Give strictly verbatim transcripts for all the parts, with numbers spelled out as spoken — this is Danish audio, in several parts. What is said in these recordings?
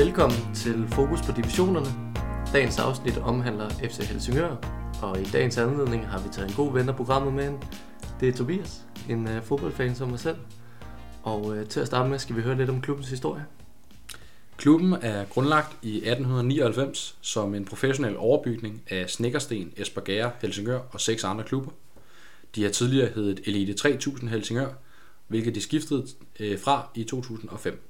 Velkommen til Fokus på Divisionerne. Dagens afsnit omhandler F C Helsingør, og i dagens anledning har vi taget en god ven af programmet med ind. Det er Tobias, en øh, fodboldfan som mig selv. Og øh, til at starte med skal vi høre lidt om klubbens historie. Klubben er grundlagt i atten nioghalvfems som en professionel overbygning af Snekkersten, Esper Gager, Helsingør og seks andre klubber. De har tidligere heddet Elite tre tusind Helsingør, hvilket de skiftede fra i to tusind og fem.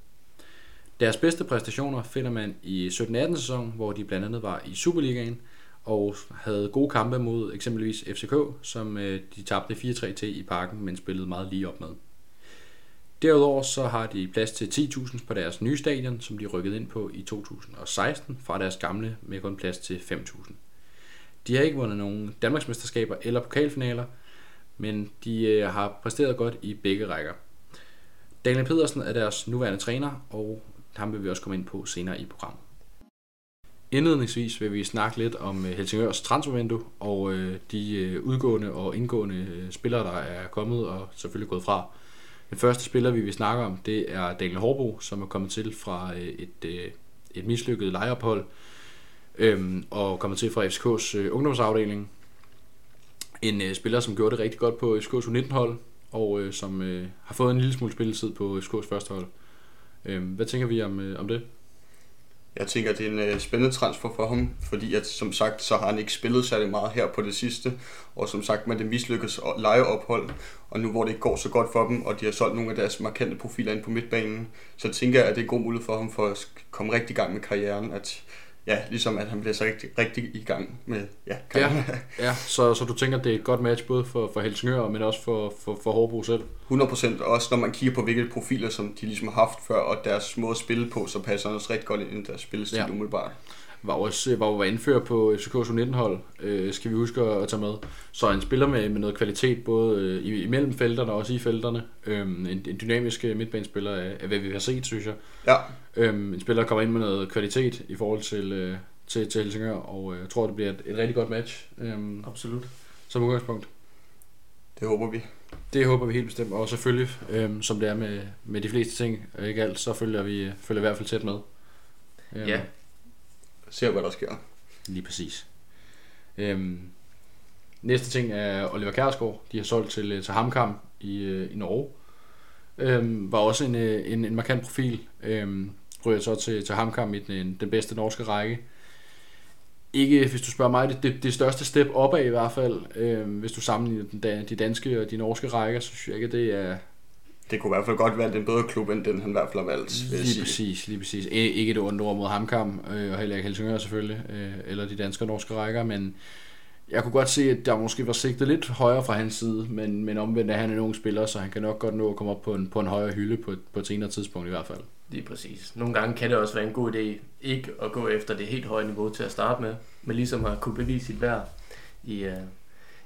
Deres bedste præstationer finder man i sytten atten sæson, hvor de blandt andet var i Superligaen og havde gode kampe mod eksempelvis F C K, som de tabte fire tre til i Parken, men spillede meget lige op med. Derudover så har de plads til ti tusind på deres nye stadion, som de rykkede ind på i to tusind og seksten fra deres gamle med kun plads til fem tusind. De har ikke vundet nogen Danmarksmesterskaber eller pokalfinaler, men de har præsteret godt i begge rækker. Daniel Pedersen er deres nuværende træner, og ham vil vi også komme ind på senere i programmet. Indledningsvis vil vi snakke lidt om Helsingørs transfervindue og de udgående og indgående spillere, der er kommet og selvfølgelig gået fra. Den første spiller, vi vil snakke om, det er Daniel Hårbo, som er kommet til fra et, et mislykket lejeophold øhm, og kommet til fra F C K's ungdomsafdeling. En spiller, som gjorde det rigtig godt på F C K's U nitten-hold og øh, som øh, har fået en lille smule spilletid på F C K's første hold. Øh, hvad tænker vi om, øh, om det? Jeg tænker, det er en øh, spændende transfer for ham, fordi at, som sagt, så har han ikke spillet særlig meget her på det sidste. Og som sagt, med det mislykkedes lejeophold, og nu hvor det ikke går så godt for dem, og de har solgt nogle af deres markante profiler ind på midtbanen, så tænker jeg, at det er en god mulighed for ham for at komme rigtig i gang med karrieren, at ja, ligesom at han bliver så rigtig, rigtig i gang med ja, ja, ja. Så, så du tænker, at det er et godt match både for, for Helsingør, men også for, for, for Hobro selv? hundrede procent, også når man kigger på hvilke profiler, som de ligesom har haft før, og deres måde at spille på, så passer han også rigtig godt ind i deres spillestil ja. umiddelbart. Var også var, var anfører på F C K's U nitten-hold, øh, skal vi huske at tage med. Så en spiller med, med noget kvalitet, både øh, imellem felterne og også i felterne. Øh, en, en dynamisk midtbanespiller af, af hvad vi har set, synes jeg. Ja. Øh, en spiller, der kommer ind med noget kvalitet i forhold til, øh, til, til Helsingør, og jeg øh, tror, det bliver et, et rigtig godt match. Øh, Absolut. Som udgangspunkt. Det håber vi. Det håber vi helt bestemt, og selvfølgelig, øh, som det er med, med de fleste ting, og ikke alt, så følger vi følger i hvert fald tæt med. Øh, ja. Ser, hvad der sker. Lige præcis. Øhm, næste ting er Oliver Kjærsgaard. De har solgt til, til Hamkam i, i Norge. Øhm, var også en, en, en markant profil. Øhm, ryger så til, til Hamkam i den, den bedste norske række. Ikke, hvis du spørger mig, det, det, det største step opad i hvert fald. Øhm, hvis du sammenligner den, de danske og de norske rækker, så synes jeg ikke, det er... Det kunne i hvert fald godt være en bedre klub, end den han i hvert fald har valgt. Lige præcis, lige præcis. Ikke et ondt ord mod Hamkam, og heller ikke Helsingør selvfølgelig, eller de danske og norske rækker, men jeg kunne godt se, at der måske var sigtet lidt højere fra hans side, men, men omvendt er han en ung spiller, så han kan nok godt nå at komme op på en, på en højere hylde på et, på et senere tidspunkt i hvert fald. Lige præcis. Nogle gange kan det også være en god idé ikke at gå efter det helt høje niveau til at starte med, men ligesom at kunne bevise sit værd i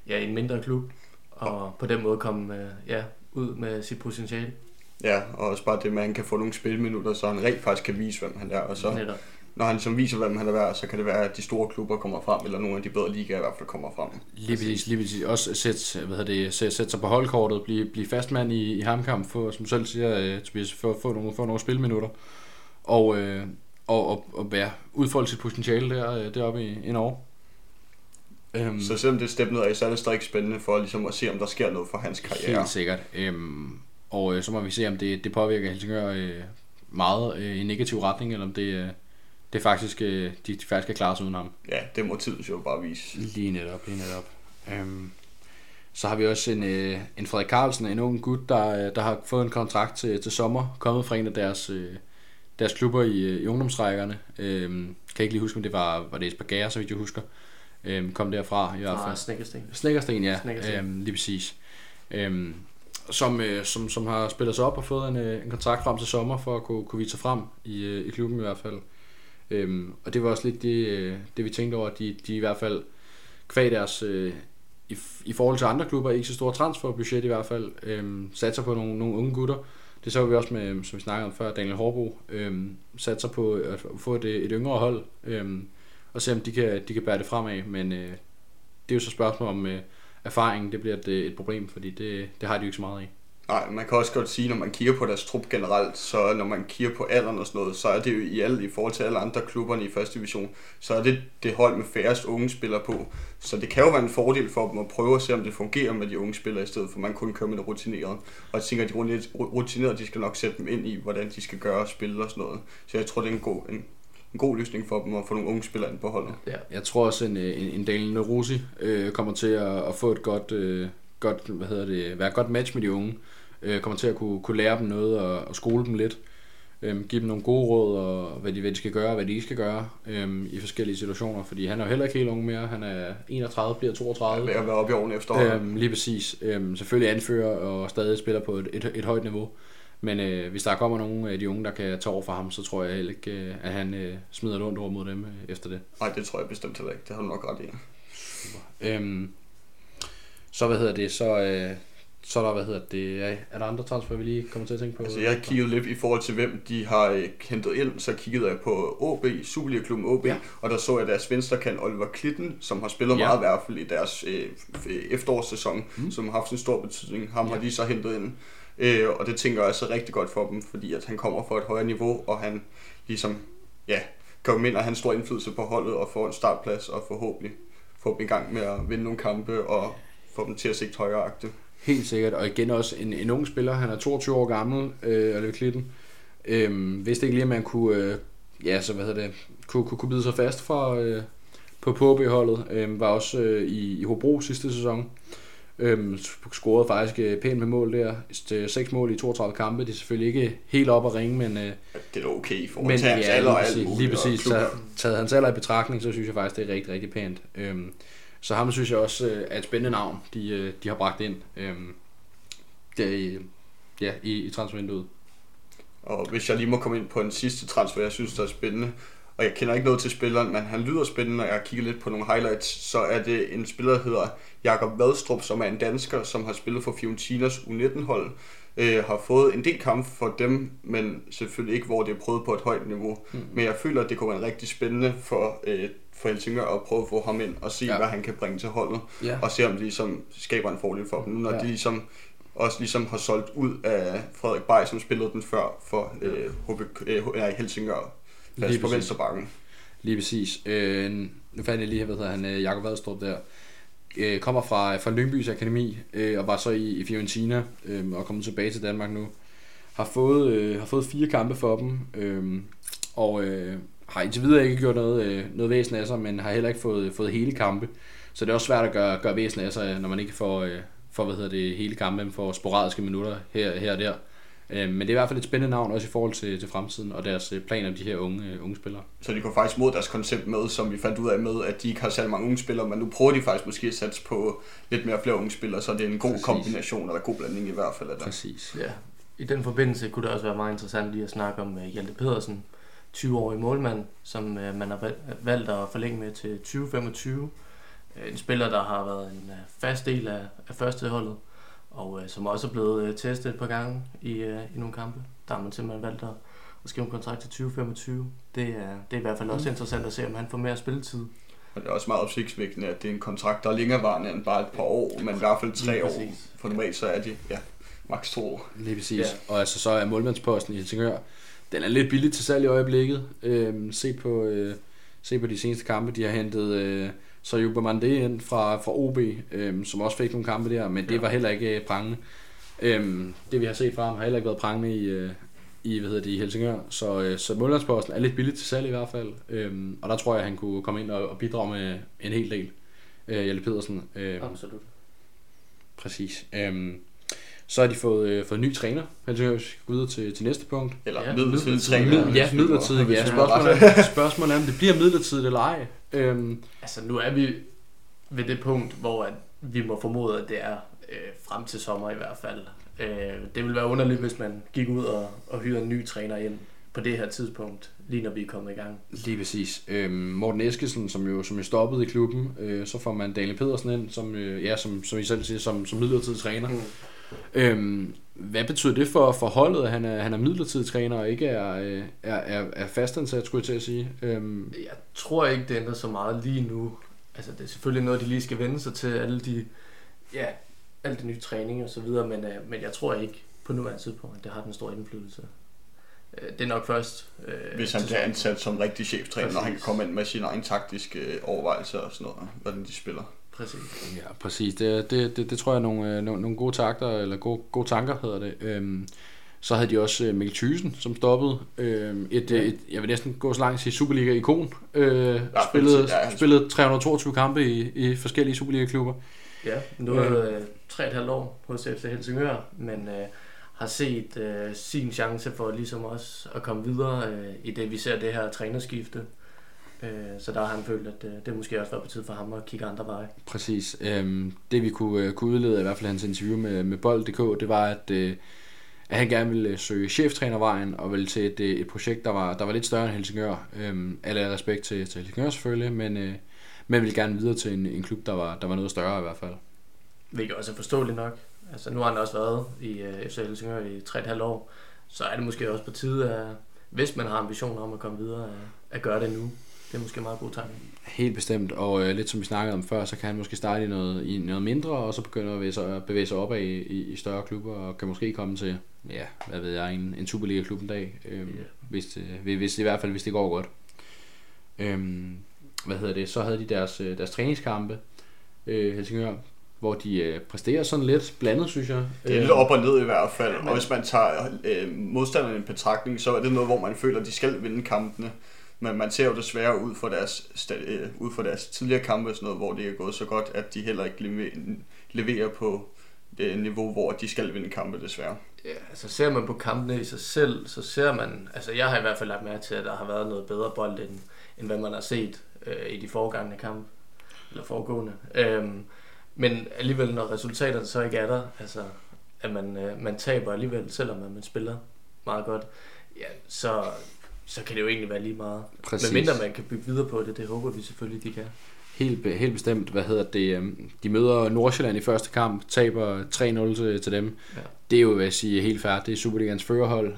ja, en mindre klub, og på den måde komme... Ja, ud med sit potentiale. Ja, og også bare det med, at han kan få nogle spilminutter, så han rent faktisk kan vise, hvem han er. Og så, Netop. når han som viser, hvem han er værd, så kan det være, at de store klubber kommer frem, eller nogle af de bedre ligaer i hvert fald kommer frem. Lige præcis, lige præcis. Også sætte, hvad hedder det, sætte, sætte sig på holdkortet, blive, blive fastmand i, i Hamkamp, for, som selv siger, Tobias, for, for, nogle, for nogle spilminutter, og, øh, og, og, og ja, udfolde sit potentiale der, deroppe i en år. Så selvom det er step nedad, så er det stadig spændende for ligesom at se, om der sker noget for hans karriere. Helt sikkert. Øhm, og øh, så må vi se, om det, det påvirker Helsingør øh, meget øh, i negativ retning, eller om det, øh, det faktisk, øh, de, de faktisk er klare uden ham. Ja, det må tiden jo bare vise. Lige netop, lige netop. Øhm, så har vi også en, øh, en Frederik Carlsen, en ung gut, der, der har fået en kontrakt til, til sommer, kommet fra en af deres, øh, deres klubber i, i ungdomsrækkerne. Øhm, kan ikke lige huske, om det var, var det Esper Gager, så vidt jeg husker. Øhm, kom derfra i hvert fald. Ah, Snekkersten. Snekkersten, ja. Snekkersten. Øhm, lige præcis. Øhm, som, øh, som, som har spillet sig op og fået en, øh, en kontrakt frem til sommer for at kunne, kunne vise sig frem i, øh, i klubben i hvert fald. Øhm, og det var også lidt det, øh, det vi tænkte over, at de, de i hvert fald kvad deres, øh, i, i forhold til andre klubber, ikke så store transferbudget i hvert fald, øh, satser på nogle, nogle unge gutter. Det så vi også med, som vi snakkede om før, Daniel Hårbo, øh, satser på at få et, et yngre hold, øh, og se om de kan, de kan bære det fremad, men øh, det er jo så spørgsmål om øh, erfaringen, det bliver et, et problem, fordi det, det har de jo ikke så meget af. Nej, man kan også godt sige, når man kigger på deres trup generelt, så når man kigger på alderen og sådan noget, så er det jo i, alle, i forhold til alle andre klubberne i første division, så er det det hold med færrest unge spillere på. Så det kan jo være en fordel for dem at prøve at se, om det fungerer med de unge spillere i stedet, for man kun kører med det rutinerede. Og jeg tænker, at de rutinerede, de skal nok sætte dem ind i, hvordan de skal gøre og spille og sådan noget. Så jeg tror, det er en god, en, en god løsning for dem at få nogle unge spillere ind på holdet. Ja, jeg tror også, en, en, en Daniel Rossi øh, kommer til at, at få et godt... Øh godt, hvad hedder det, være et godt match med de unge, øh, kommer til at kunne, kunne lære dem noget og, og skole dem lidt, øh, give dem nogle gode råd og hvad de, hvad de skal gøre og hvad de ikke skal gøre øh, i forskellige situationer, fordi han er jo heller ikke helt unge mere, han er enogtredive, bliver toogtredive. Jeg vil være oppe i årene efter. Øh, lige præcis. Øh, selvfølgelig anfører og stadig spiller på et, et, et højt niveau, men øh, hvis der kommer nogen af de unge, der kan tage over for ham, så tror jeg heller ikke, at han øh, smider et ondt ord mod dem øh, efter det. Nej, det tror jeg bestemt heller ikke, det har du nok ret i. Super. Øh, Så hvad hedder det, så, øh, så der, hvad hedder det, ja, er der andre transfer, vi lige kommer til at tænke på? Altså jeg kiggede lidt i forhold til, hvem de har øh, hentet ind, så kiggede jeg på O B, Superliga-klubben O B, ja. Og der så jeg deres venstrekant Oliver Klitten, som har spillet ja. meget i hvert fald i deres øh, efterårssæson, mm. som har haft en stor betydning, ham ja. har de så hentet ind, øh, og det tænker jeg altså rigtig godt for dem, fordi at han kommer fra et højere niveau, og han ligesom, ja, kommer ind og har en stor indflydelse på holdet, og får en startplads, og forhåbentlig får dem i gang med at vinde nogle kampe, og få dem til at sigte højreagtigt. Helt sikkert, og igen også en, en ung spiller, han er toogtyve år gammel, øh, Oliver Klitten. Øh, vidste ikke lige, at man kunne, øh, ja, så hvad hedder det, kunne, kunne, kunne bide sig fast for, øh, på H B-holdet. Øh, var også øh, i, i Hobro sidste sæson. Øh, scorede faktisk øh, pænt med mål der. seks mål i toogtredive kampe, det er selvfølgelig ikke helt op at ringe, men... Øh, det er okay for at tage hans alder og alt muligt. Lige præcis, taget, taget hans alder i betragtning, så synes jeg faktisk, det er rigtig, rigtig pænt. Øh, Så ham synes jeg også er et spændende navn, de, de har bragt ind øhm, der i, ja, i, i transfervinduet. Og hvis jeg lige må komme ind på en sidste transfer, jeg synes der er spændende, og jeg kender ikke noget til spilleren, men han lyder spændende, og jeg har kigget lidt på nogle highlights, så er det en spiller, der hedder Jakob Vadstrup, som er en dansker, som har spillet for Fiorentinas U nitten-hold, øh, har fået en del kamp for dem, men selvfølgelig ikke, hvor det er prøvet på et højt niveau. Mm. Men jeg føler, at det kunne være rigtig spændende for... Øh, for Helsingør og prøve at få ham ind og se, ja. hvad han kan bringe til holdet, ja. og se om det ligesom skaber en fordel for dem, nu når ja. de ligesom også ligesom har solgt ud af Frederik Bay, som spillede den før for øh, H B, øh, Helsingør fast på venstrebakken. Lige præcis. Øh, nu fandt jeg lige, hvad hedder han, Jakob Vadstrup der, øh, kommer fra, fra Lyngbys Akademi øh, og var så i, i Fiorentina øh, og kommer tilbage til Danmark nu. Har fået, øh, har fået fire kampe for dem, øh, og øh, har indtil videre ikke gjort noget, noget væsen af sig, men har heller ikke fået, fået hele kampe. Så det er også svært at gøre, gøre væsen af sig, når man ikke får, får hvad hedder det, hele kampe, men får sporadiske minutter her, her og der. Men det er i hvert fald et spændende navn, også i forhold til, til fremtiden og deres planer om de her unge, unge spillere. Så de går faktisk mod deres koncept med, som vi fandt ud af med, at de ikke har særlig mange unge spillere, men nu prøver de faktisk måske at satse på lidt mere flere unge spillere, så det er en god Præcis. kombination, eller god blanding i hvert fald. Der. Præcis, ja. I den forbindelse kunne det også være meget interessant lige at snakke om Hjalte Pedersen, tyve-årig målmand, som øh, man har valgt at forlænge med til tyve femogtyve. En spiller, der har været en øh, fast del af, af førsteholdet, og øh, som også er blevet øh, testet et par gange i, øh, i nogle kampe. Der har man simpelthen valgt at, at skrive en kontrakt til tyve femogtyve. Det er, det er i hvert fald også interessant at se, om han får mere spilletid. Og det er også meget opsigtsvækkende, at det er en kontrakt, der er længerevarende end bare et par år, men i hvert fald tre år. For normalt så er det ja, maks to år. Lige præcis. Ja. Og altså, så er målmandsposten i Helsingør, den er lidt billig til salg i øjeblikket. Øhm, se, på, øh, se på de seneste kampe, de har hentet øh, så Juppe Mandé ind fra, fra O B, øh, som også fik nogle kampe der, men det var heller ikke prangende. Øhm, det vi har set fra ham har heller ikke været prangende i, øh, i, hvad hedder det, i Helsingør, så, øh, så målmandsposten er lidt billig til salg i hvert fald, øhm, og der tror jeg, at han kunne komme ind og, og bidrage med en hel del, øh, Hjalte Pedersen. Øh, Absolut. Præcis. Øhm, Så har de fået, øh, fået en ny træner. Helsingør skal gå videre til, til næste punkt. Eller ja, midlertidig træner. Ja, midlertidig. Ja, spørgsmålet, er, spørgsmålet er, om det bliver midlertidigt eller ej. Øhm. Altså nu er vi ved det punkt, hvor at vi må formode, at det er øh, frem til sommer i hvert fald. Øh, det ville være underligt, hvis man gik ud og, og hyrede en ny træner ind på det her tidspunkt, lige når vi er kommet i gang. Lige præcis. Øhm, Morten Eskesen, som jo, som jo stoppede i klubben, øh, så får man Daniel Pedersen ind, som, øh, ja, som, som I selv siger, som, som midlertidig træner. Mm. Øhm, hvad betyder det for, for holdet, at han er, han er midlertidig træner og ikke er, er, er, er fastansat, skulle jeg til at sige? Øhm. Jeg tror ikke, det ændrer så meget lige nu. Altså, det er selvfølgelig noget, de lige skal vende sig til. Alle de ja, alt det nye træning og så videre, men, øh, men jeg tror ikke på nuværende tidspunkt, at det har den store indflydelse. Øh, det er nok først... Øh, Hvis han bliver ansat som rigtig cheftræner, når han kan komme ind med sine egne taktiske overvejelser og sådan noget, hvordan de spiller. Præcis. Ja, præcis. Det, det, det, det tror jeg er nogle, nogle, nogle gode takter, eller gode, gode tanker hedder det. Øhm, så havde de også Mikkel Thysen, som stoppede. Øhm, et, ja. et, jeg vil næsten gå så langt til Superliga-ikon. Øh, ja, spillede, ja, spillede tre hundrede og toogtyve kampe i, i forskellige Superliga-klubber. Ja, nu er det øh, tre komma fem år hos F C Helsingør, men øh, har set øh, sin chance for ligesom også at komme videre øh, i det, vi ser det her trænerskifte. Så der har han følt, at det måske også var på tid for ham at kigge andre veje. Præcis. Det vi kunne udlede, i hvert fald hans interview med Bold punktum d k, det var, at, at han gerne ville søge cheftrænervejen og ville til et, et projekt, der var, der var lidt større end Helsingør. Alle respekt til, til Helsingør selvfølgelig, men, men ville gerne videre til en, en klub, der var, der var noget større i hvert fald. Hvilket også er forståeligt nok. Altså, nu har han også været i F C Helsingør i tre komma fem år, så er det måske også på tide, at, hvis man har ambitioner om at komme videre, at gøre det nu. Det er måske meget god tanke. Helt bestemt, og øh, lidt som vi snakkede om før, så kan han måske starte i noget, i noget mindre, og så begynde at bevæge sig, bevæge sig opad i, i, i større klubber, og kan måske komme til, ja, hvad ved jeg, en, en Superliga-klub en dag, øh, yeah. hvis, øh, hvis, i hvert fald hvis det går godt. Øh, hvad hedder det? Så havde de deres, deres træningskampe, øh, Helsingør, hvor de øh, præsterer sådan lidt blandet, synes jeg. Det er lidt op og ned i hvert fald, og hvis man tager øh, modstanderne i betragtning, så er det noget, hvor man føler, at de skal vinde kampene. Men man ser jo desværre ud for deres, øh, ud for deres tidligere kampe og sådan noget, hvor det er gået så godt, at de heller ikke leverer på det niveau, hvor de skal vinde kampe desværre. Ja, altså ser man på kampene i sig selv, så ser man... Altså jeg har i hvert fald lagt mærke til, at der har været noget bedre bold, end, end hvad man har set øh, i de foregående kampe. Eller foregående. Øhm, men alligevel, når resultaterne så ikke er der, altså at man, øh, man taber alligevel, selvom man spiller meget godt, ja, så... så kan det jo egentlig være lige meget. Præcis. Men mindre man kan bygge videre på det, det håber vi selvfølgelig, de kan. Helt, helt bestemt, hvad hedder det, de møder Nordsjælland i første kamp, taber tre nul til, til dem. Ja. Det er jo, hvad jeg siger, helt fair. Det er Superligans førerhold,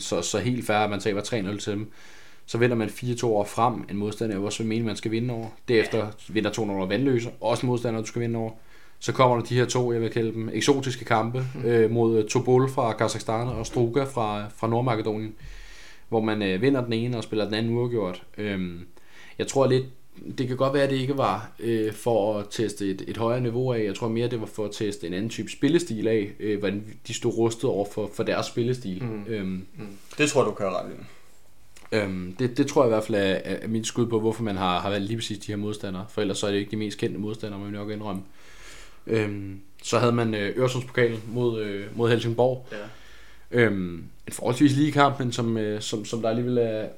så, så helt fair, at man taber tre nul til dem. Så vinder man fire to over frem, en modstander, hvor så mener man skal vinde over. Derefter ja. vinder to nul over Vandløse, også en modstander, du skal vinde over. Så kommer der de her to, jeg vil kalde dem, eksotiske kampe mm. øh, mod Tobol fra Kazakhstan og Struga fra, fra Nordmakedonien, hvor man øh, vinder den ene og spiller den anden uafgjort. Øhm, jeg tror lidt, det kan godt være, at det ikke var øh, for at teste et, et højere niveau af. Jeg tror mere, det var for at teste en anden type spillestil af, øh, hvordan de stod rustet over for, for deres spillestil. Mm. Øhm, mm. Det tror jeg, du kan have ret i. Øhm, det, det tror jeg i hvert fald er, er mit skud på, hvorfor man har, har valgt lige præcis de her modstandere. For ellers så er det ikke de mest kendte modstandere, man vil nok indrømme. Øhm, så havde man øh, Øresundspokalen mod, øh, mod Helsingborg. Ja. Øhm, en forholdsvis lige kamp, men som, øh, som, som der alligevel er,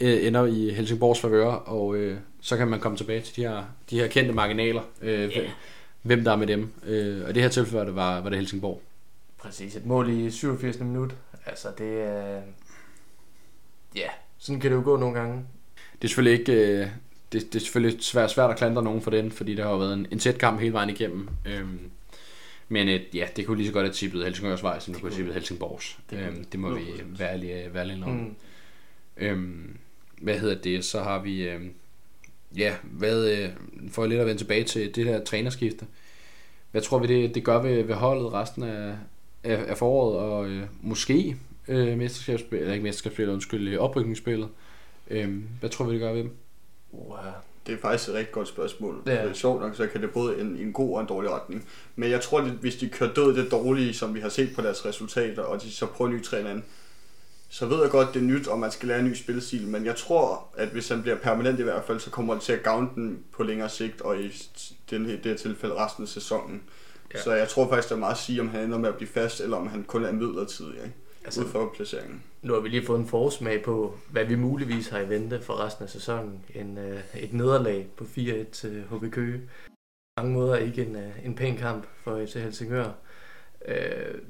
øh, ender i Helsingborgs favør, og øh, så kan man komme tilbage til de her, de her kendte marginaler, øh, yeah. hvem der er med dem, øh, og i det her tilfælde var, var det Helsingborg. Præcis, et mål i syvogfirsindstyvende minut, altså det er, øh... ja, sådan kan det jo gå nogle gange. Det er selvfølgelig ikke, øh, det, det er selvfølgelig svært, svært at klandre nogen for den, fordi der har jo været en, en tæt kamp hele vejen igennem. Øh, Men øh, ja, det kunne lige så godt have tippet Helsingørs vej, som det kunne have tippet Helsingborgs. Det, øhm, det må vi være lige, være lige om. Mm. Øhm, hvad hedder det? Så har vi... Øh, ja, hvad, øh, for at lidt at vende tilbage til det her trænerskifte. Hvad tror vi, det, det gør ved, ved holdet resten af, af, af foråret? Og øh, måske øh, mesterskabsspillet, eller ikke mesterskabsspillet, undskyld, oprykningsspillet. Øh, hvad tror vi, det gør ved dem? Wow. Det er faktisk et rigtig godt spørgsmål. Ja. Det er sjovt nok, så kan det både en, en god og en dårlig retning. Men jeg tror, at hvis de kører død det dårlige, som vi har set på deres resultater, og de så prøver nye træner an, så ved jeg godt, det er nyt, og man skal lære en ny spillestil. Men jeg tror, at hvis han bliver permanent i hvert fald, så kommer det til at gavne den på længere sigt, og i den, det her tilfælde resten af sæsonen. Ja. Så jeg tror faktisk, der er meget at sige, om han ender med at blive fast, eller om han kun er midlertidig. Ikke? Altså, ud for placeringen. Nu har vi lige fået en forsmag på, hvad vi muligvis har i vente for resten af sæsonen. En, øh, et nederlag på fire et til H B Køge. På mange måder ikke en, øh, en pæn kamp for F C Helsingør. Øh,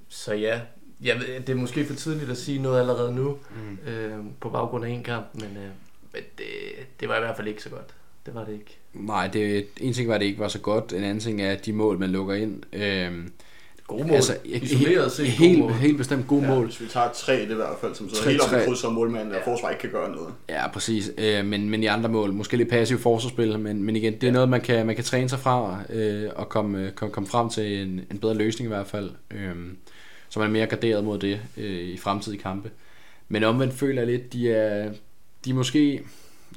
så ja, jeg ved, det er måske for tidligt at sige noget allerede nu, mm. øh, på baggrund af en kamp, men øh, det, det var i hvert fald ikke så godt. Det var det ikke. Nej, det, en ting var, det ikke var så godt. En anden ting er, at de mål, man lukker ind... Øh, Gode mål. Altså, isoleret set helt, mål. Helt bestemt gode ja, mål. Hvis vi tager tre, det i hvert fald, som så tre, helt op i krydser målmanden, og ja. forsvar ikke kan gøre noget. Ja, præcis. Øh, men, men i andre mål, måske lidt passiv forsvarsspil, men, men igen, det er ja. noget, man kan, man kan træne sig fra, øh, og komme, kom, komme frem til en, en bedre løsning i hvert fald, øh, så man er mere garderet mod det øh, i fremtidige kampe. Men omvendt føler jeg lidt, de er, de er måske...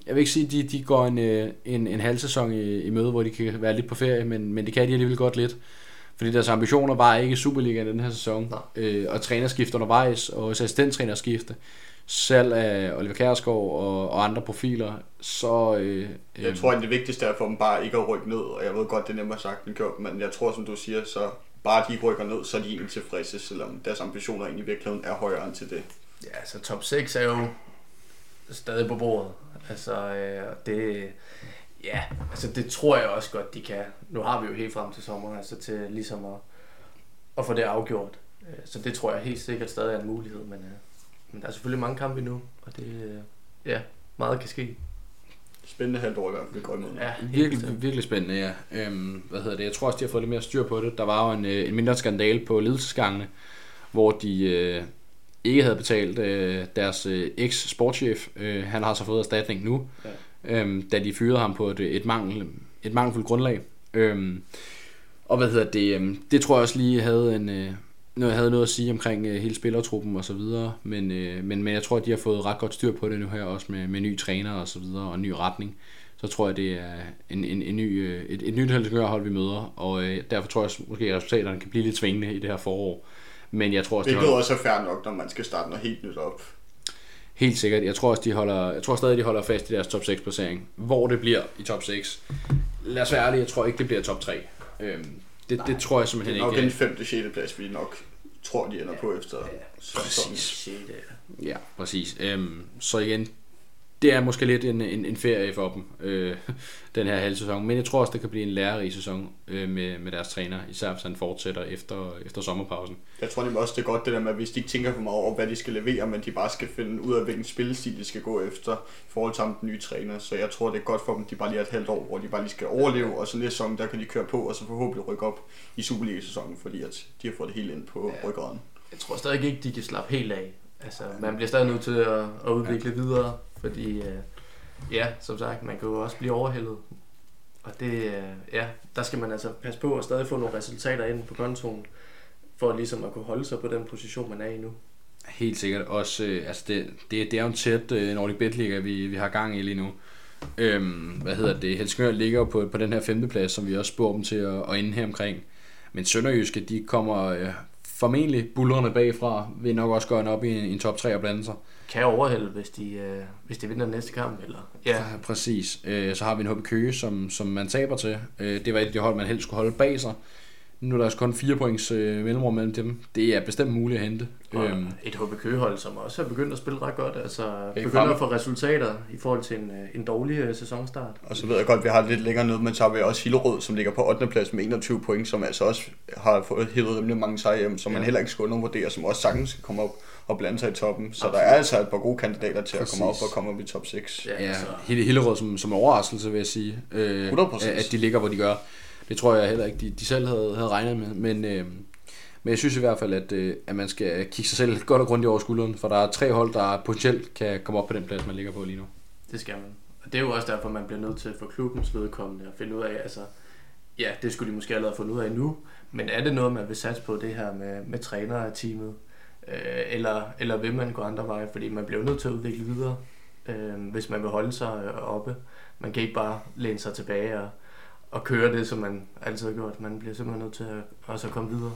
Jeg vil ikke sige, at de, de går en, en, en halv sæson i, i møde, hvor de kan være lidt på ferie, men, men det kan de alligevel godt lidt. Fordi deres ambitioner var ikke Superligaen i den her sæson, øh, og trænerskifte undervejs, og assistenttrænerskifte, selv af Oliver Kjærsgaard og, og andre profiler, så... Øh, øh, jeg tror, at det vigtigste er for dem bare ikke at rykke ned, og jeg ved godt, det er nemmere sagt end gjort, men jeg tror, som du siger, så bare de rykker ned, så er de egentlig tilfredse, selvom deres ambitioner egentlig i virkeligheden er højere end til det. Ja, så top seks er jo stadig på bordet. Altså, øh, det, ja, altså det tror jeg også godt, de kan. Nu har vi jo helt frem til sommeren, altså til ligesom at, at få det afgjort. Så det tror jeg helt sikkert stadig er en mulighed, men, øh, men der er selvfølgelig mange kampe endnu, og det, øh, ja, meget kan ske. Spændende halvt år i hvert fald, det går imod. Ja, virkelig, virkelig spændende, ja. Øhm, hvad hedder det? Jeg tror også, de har fået lidt mere styr på det. Der var jo en, en mindre skandale på ledelsesgangene, hvor de... Øh, ikke havde betalt øh, deres øh, eks-sportschef. Øh, han har så fået erstatning nu, ja. øhm, da de fyrede ham på et, et, mangel, et mangelfuldt grundlag. Øhm, og hvad hedder det? Øhm, det tror jeg også lige havde, en, øh, noget, havde noget at sige omkring øh, hele spillertruppen og så videre. Men, øh, men, men jeg tror, at de har fået ret godt styr på det nu her, også med, med ny træner og så videre, og en ny retning. Så tror jeg, det er en, en, en ny, øh, et, et nyt Helsingør-hold, vi møder. Og øh, derfor tror jeg måske, at resultaterne kan blive lidt svingende i det her forår. Men jeg tror også, det er også fair nok, når man skal starte noget helt nyt op. Helt sikkert. Jeg tror også, de holder, jeg tror stadig, de holder fast i deres top seks placering. Hvor det bliver i top seks. Lad os være ærlige, jeg tror ikke, det bliver top tre. Øhm, det, det tror jeg simpelthen ikke. Det er nok ikke. En femte, sjette plads, vi nok tror, de ender ja, på efter. Ja, præcis. Ja, præcis. Øhm, så igen, det er måske lidt en, en, en ferie for dem, øh, den her halv sæson. Men jeg tror også, det kan blive en lærerig sæson øh, med, med deres træner, især hvis han fortsætter efter, efter sommerpausen. Jeg tror nemlig også, det er godt det der med, hvis de ikke tænker for meget over, hvad de skal levere, men de bare skal finde ud af, hvilken spillestil de skal gå efter i forhold til den nye træner. Så jeg tror, det er godt for dem, de bare lige har et halvt år, hvor de bare lige skal overleve, og så næste sæson, der kan de køre på, og så forhåbentlig rykke op i Superliga-sæsonen, fordi at de har fået det hele ind på ja, ryggraden. Jeg tror stadig ikke, de kan slappe helt af. Altså, man bliver stadig nødt til at, at udvikle ja. videre. Fordi, øh, ja, som sagt, man kan jo også blive overhældet. Og det, øh, ja, der skal man altså passe på at stadig få nogle resultater ind på kontoen, for ligesom at kunne holde sig på den position, man er i nu. Helt sikkert. Også, øh, altså det, det, det er jo en tæt øh, Nordic Bet-liga, vi, vi har gang i lige nu. Øhm, hvad hedder det? Helsingør ligger jo på, på den her femteplads, som vi også spurgte dem til at, at ende her omkring. Men Sønderjyske, de kommer... Øh, formentlig bullerne bagfra vil nok også gøre en op i en, en top tre og blande sig. Kan overhælde, hvis de, øh, hvis de vinder den næste kamp? Eller? Ja. Ja, præcis. Øh, så har vi en H B Køge, som, som man taber til. Øh, det var et af de hold, man helst skulle holde bag sig. Nu er der også kun fire points øh, mellemrum mellem dem. Det er bestemt muligt at hente. Øhm. Et H B Køge-hold, som også har begyndt at spille ret godt. Altså begynder at få resultater i forhold til en, en dårlig øh, sæsonstart. Og så ved jeg godt, vi har lidt længere ned, men så har vi også Hillerød, som ligger på ottende plads med enogtyve point, som altså også har fået hævet rimelig mange sejre hjem, som ja. man heller ikke skal undervurdere, som også sagtens skal komme op og blande sig i toppen. Så Absolut. Der er altså et par gode kandidater til Præcis. At komme op og komme op i top seks. Ja, altså. ja Hillerød som, som overraskelse, vil jeg sige. Øh, hundrede procent. At de ligger, hvor de gør. Det tror jeg heller ikke, de, de selv havde, havde regnet med, men, øh, men jeg synes i hvert fald, at, øh, at man skal kigge sig selv godt og grundigt over skulderen, for der er tre hold, der potentielt kan komme op på den plads, man ligger på lige nu. Det skal man. Og det er jo også derfor, man bliver nødt til for klubbens vedkommende at finde ud af, altså, ja, det skulle de måske allerede have fundet ud af nu, men er det noget, man vil satse på det her med, med trænere af teamet, øh, eller, eller vil man gå andre veje, fordi man bliver nødt til at udvikle videre, øh, hvis man vil holde sig oppe. Man kan ikke bare læne sig tilbage og og køre det, som man altid har gjort. Man bliver simpelthen nødt til at også at komme videre.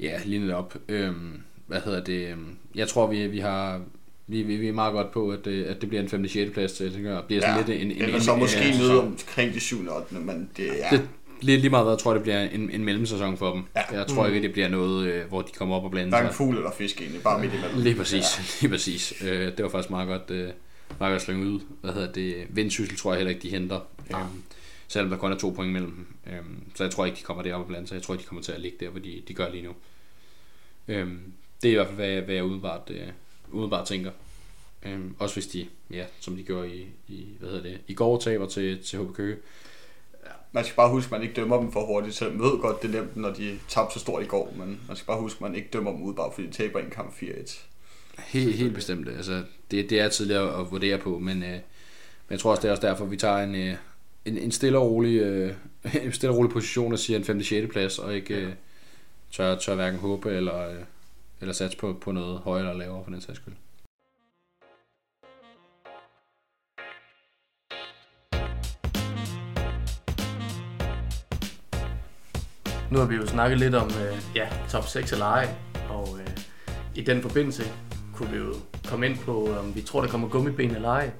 Ja, lige lidt op. Øhm, hvad hedder det? Jeg tror, vi, vi har... Vi, vi er meget godt på, at, at det bliver en femte sjette plads til Helsingør. Det bliver sådan ja, lidt en... en eller så en, måske en, noget omkring de syvende og ottende, men det er... Ja. Lidt lige meget, jeg tror, det bliver en, en mellemsæson for dem. Ja. Jeg tror mm. ikke, det bliver noget, hvor de kommer op og blander sig. Der er en fugl eller fisk egentlig, bare midt imellem. Lige præcis, ja. lige præcis. Øh, det var faktisk meget godt... Øh, Marker slynge ud. Hvad hedder det? Vendsyssel tror jeg heller ikke, de henter. Ja. Øhm, selvom der kun er to point mellem dem. Øhm, så jeg tror ikke, de kommer deroppe blandt. Så jeg tror, de kommer til at ligge der, hvor de, de gør lige nu. Øhm, det er i hvert fald, hvad jeg, hvad jeg udenbart, øh, udenbart tænker. Øhm, også hvis de, ja, som de gjorde i, i, hvad hedder det, i går taber til, til H B Køge. Man skal bare huske, man ikke dømmer dem for hurtigt, selvom man ved godt, det er nemt, når de tabte så stort i går, men man skal bare huske, man ikke dømmer dem ud, bare fordi de taber en kamp fire et. Helt, helt bestemt. Altså, det, det er tidligt at vurdere på, men, øh, men jeg tror også, det er også derfor, vi tager en, øh, en, en, stille og rolig, øh, en stille og rolig position og siger en femte-sjette plads, og ikke øh, tør, tør hverken håbe eller, øh, eller satse på, på noget højere eller lavere for den sags skyld. Nu har vi jo snakket lidt om øh, ja, top seks eller ej, og øh, i den forbindelse kunne vi jo komme ind på, om vi tror, der kommer gummiben eller ej.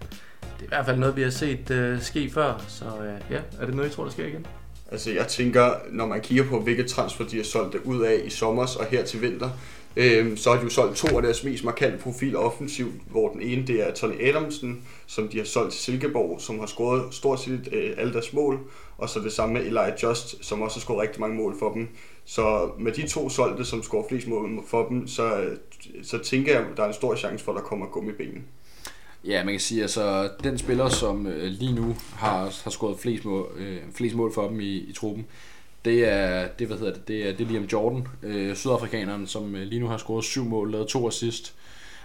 Det er i hvert fald noget, vi har set øh, ske før, så øh, ja, er det noget, I tror, der sker igen? Altså jeg tænker, når man kigger på, hvilke transfer de har solgt ud af i sommers og her til vinter, øh, så har de jo solgt to af deres mest markante profiler offensivt, hvor den ene det er Tony Adamsen, som de har solgt til Silkeborg, som har scoret stort set øh, alle deres mål, og så det samme med Eli Just, som også har scoret rigtig mange mål for dem. Så med de to solgte, som scorer flest mål for dem, så, så tænker jeg, at der er en stor chance for, at der kommer gummibenen. Ja, man kan sige, altså den spiller, som øh, lige nu har, har scoret flest mål, øh, flest mål for dem i, i truppen, det er, det, hvad hedder det, det er, det er Liam Jordan, øh, sydafrikaneren, som øh, lige nu har scoret syv mål, lavet to assist.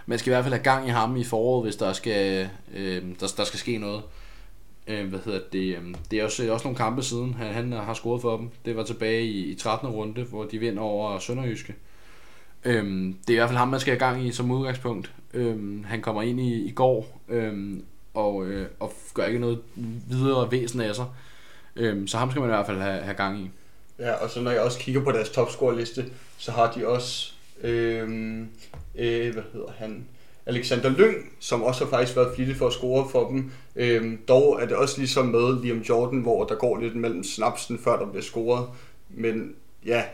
Man skal i hvert fald have gang i ham i foråret, hvis der skal, øh, der, der skal ske noget. Hvad hedder det? Det er også, også nogle kampe siden, han, han har scoret for dem. Det var tilbage i, i trettende runde, hvor de vinder over Sønderjyske. Øhm, det er i hvert fald ham, man skal have gang i som udgangspunkt. Øhm, han kommer ind i, i går øhm, og, øh, og gør ikke noget videre væsen af sig. Øhm, så ham skal man i hvert fald have, have gang i. Ja, og så når jeg også kigger på deres topscorerliste, så har de også, øhm, øh, hvad hedder han... Alexander Lyng, som også har faktisk været flittig for at score for dem. Øhm, dog er det også ligesom med Liam Jordan, hvor der går lidt mellem snapsen, før der bliver scoret. Men ja,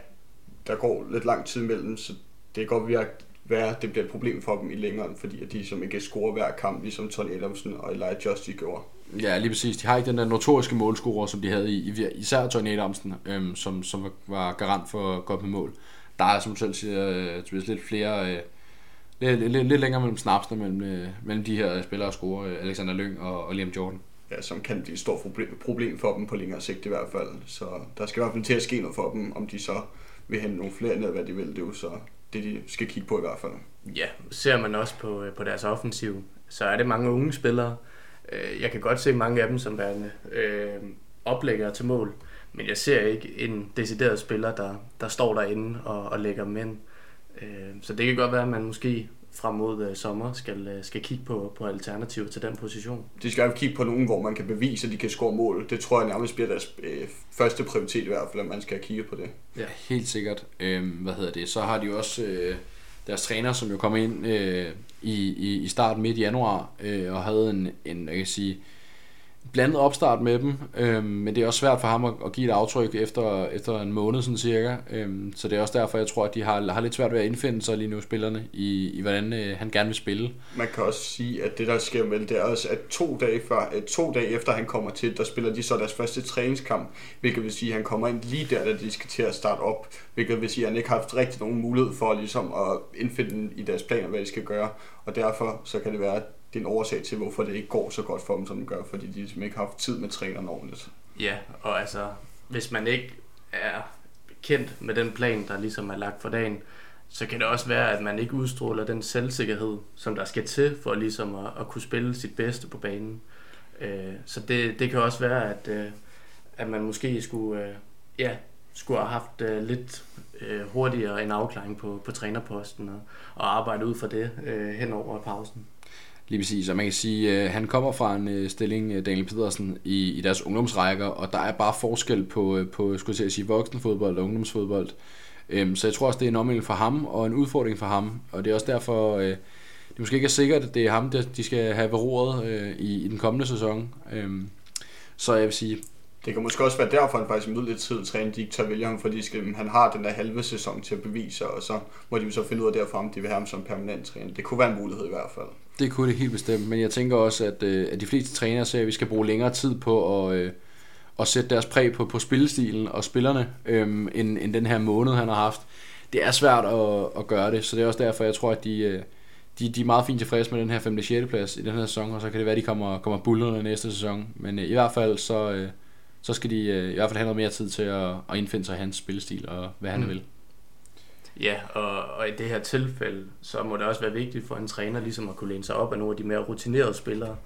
der går lidt lang tid mellem, så det kan godt være, at det bliver et problem for dem i længere, fordi at de som ikke scorer hver kamp, ligesom Tony Adamsen og Elijah Justy gjorde. Ja, lige præcis. De har ikke den der notoriske målscorer, som de havde i, især Tony Adamsen, øhm, som, som var garant for at gå op med mål. Der er, som selv siger, øh, lidt flere... Øh, Lidt, lidt, lidt længere mellem snapsene mellem, mellem de her spillere og scorer, Alexander Lyng og, og Liam Jordan. Ja, som kan blive et stort problem, problem for dem på længere sigt i hvert fald. Så der skal i hvert fald til at ske noget for dem, om de så vil hente nogle flere ned, hvad de vil. Det er jo så det, de skal kigge på i hvert fald. Ja, ser man også på, på deres offensiv, så er det mange unge spillere. Jeg kan godt se mange af dem som værende øh, oplæggere til mål, men jeg ser ikke en decideret spiller, der, der står derinde og, og lægger dem ind. Så det kan godt være, at man måske frem mod sommer skal, skal kigge på, på alternativer til den position. De skal jo kigge på nogen, hvor man kan bevise, at de kan score mål. Det tror jeg nærmest bliver deres øh, første prioritet i hvert fald, at man skal kigge på det. Ja, helt sikkert. Øhm, hvad hedder det? Så har de også øh, deres træner, som jo kom ind øh, i, i starten midt januar øh, og havde en, en, jeg kan sige, blandet opstart med dem, øh, men det er også svært for ham at, at give et aftryk efter, efter en måned sådan cirka, øh, så det er også derfor, jeg tror, at de har, har lidt svært ved at indfinde sig lige nu, spillerne, i, i hvordan øh, han gerne vil spille. Man kan også sige, at det der sker med det er også, at to dage, før, at to dage efter han kommer til, der spiller de så deres første træningskamp, hvilket vil sige, at han kommer ind lige der, da de skal til at starte op, hvilket vil sige, at han ikke har haft rigtig nogen mulighed for ligesom, at indfinde i deres planer, hvad de skal gøre, og derfor så kan det være, det er en årsag til, hvorfor det ikke går så godt for dem, som det gør, fordi de ligesom ikke har haft tid med træneren ordentligt. Ja, og altså, hvis man ikke er kendt med den plan, der ligesom er lagt for dagen, så kan det også være, at man ikke udstråler den selvsikkerhed, som der skal til for ligesom at, at kunne spille sit bedste på banen. Øh, så det, det kan også være, at, øh, at man måske skulle, øh, ja, skulle have haft øh, lidt øh, hurtigere en afklaring på, på trænerposten og, og arbejde ud fra det øh, hen over pausen. Lige præcis, og man kan sige, at han kommer fra en stilling, Daniel Pedersen, i, i deres ungdomsrækker, og der er bare forskel på, på skulle jeg sige, voksenfodbold og ungdomsfodbold. Så jeg tror også, det er en omvæltning for ham, og en udfordring for ham, og det er også derfor, det måske ikke er sikkert, at det er ham, de skal have ved roret i, i den kommende sæson. Så jeg vil sige... Det kan måske også være derfor, han faktisk i midlertid træner, de ikke tør vælge ham, fordi han har den der halve sæson til at bevise, og så må de jo så finde ud af derfra, om de vil have ham som permanent træner. Det kunne være en mulighed i hvert fald. Det kunne det helt bestemt, men jeg tænker også, at, at de fleste trænere ser, at vi skal bruge længere tid på at, at sætte deres præg på, på spillestilen og spillerne, øhm, end, end den her måned, han har haft. Det er svært at, at gøre det, så det er også derfor, jeg tror, at de, de, de er meget fint tilfredse med den her femte og sjette plads i den her sæson, og så kan det være, at de kommer, kommer bullerne næste sæson. Men øh, i hvert fald, så, øh, så skal de øh, i hvert fald have noget mere tid til at, at indfinde sig hans spillestil og hvad han mm. vil. Ja, og, og i det her tilfælde, så må det også være vigtigt for en træner ligesom at kunne læne sig op af nogle af de mere rutinerede spillere,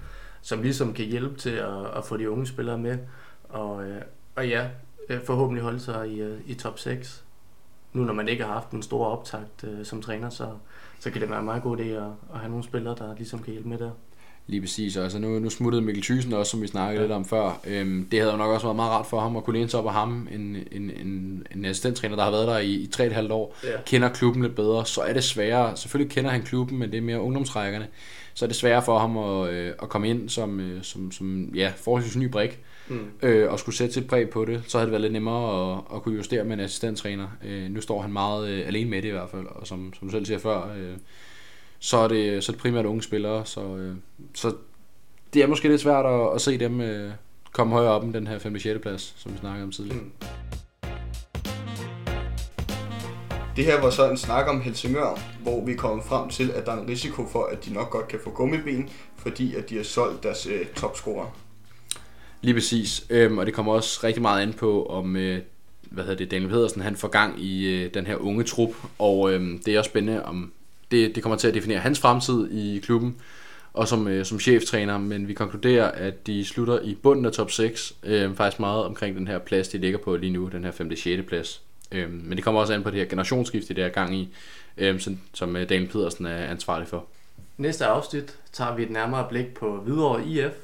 som ligesom kan hjælpe til at, at få de unge spillere med, og, øh, og ja, forhåbentlig holde sig i, i top seks. Nu når man ikke har haft en stor optakt øh, som træner, så, så kan det være en meget god idé at, at have nogle spillere, der ligesom kan hjælpe med der. Lige præcis, altså nu, nu smuttede Mikkel Thysen også, som vi snakkede ja. lidt om før. Øhm, det havde jo nok også været meget rart for ham at kunne læne sig op af ham, en, en, en, en assistenttræner, der har været der i, i tre og et halvt år, ja. kender klubben lidt bedre, så er det sværere. Selvfølgelig kender han klubben, men det er mere ungdomsrækkerne. Så er det sværere for ham at, øh, at komme ind som, øh, som, som ja, forholdsvis ny brik, mm. øh, og skulle sætte sit præg på det. Så havde det været lidt nemmere at, at kunne justere med en assistenttræner. Øh, nu står han meget øh, alene med det i hvert fald, og som, som du selv siger før... Øh, Så er, det, så er det primært unge spillere, så, øh, så det er måske lidt svært at, at se dem øh, komme højere op end den her femte og sjette plads, som vi snakkede om tidligere. Mm. Det her var så en snak om Helsingør, hvor vi kom frem til, at der er en risiko for, at de nok godt kan få gummiben, fordi at de har solgt deres øh, topscorer. Lige præcis, øhm, og det kommer også rigtig meget an på, om... Øh, hvad hedder det, Daniel Pedersen, han får gang i øh, den her unge trup, og øh, det er også spændende om... Det, det kommer til at definere hans fremtid i klubben og som, øh, som cheftræner, men vi konkluderer, at de slutter i bunden af top seks, øh, faktisk meget omkring den her plads, de ligger på lige nu, den her femte og sjette plads. Øh, men det kommer også an på det her generationsskifte, der er gang i, øh, som, som Daniel Pedersen er ansvarlig for. Næste afsnit tager vi et nærmere blik på Hvidovre I F.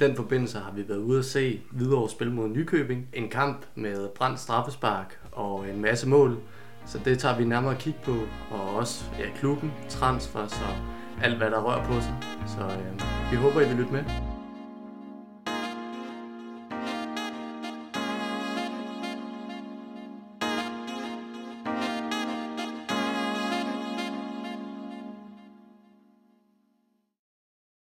Den forbindelse har vi været ude at se Hvidovre spil mod Nykøbing, en kamp med brændt straffespark og en masse mål. Så det tager vi nærmere kig på, og også ja, klubben, transfers og alt hvad der rører på sig. Så øh, vi håber, I vil lytte med.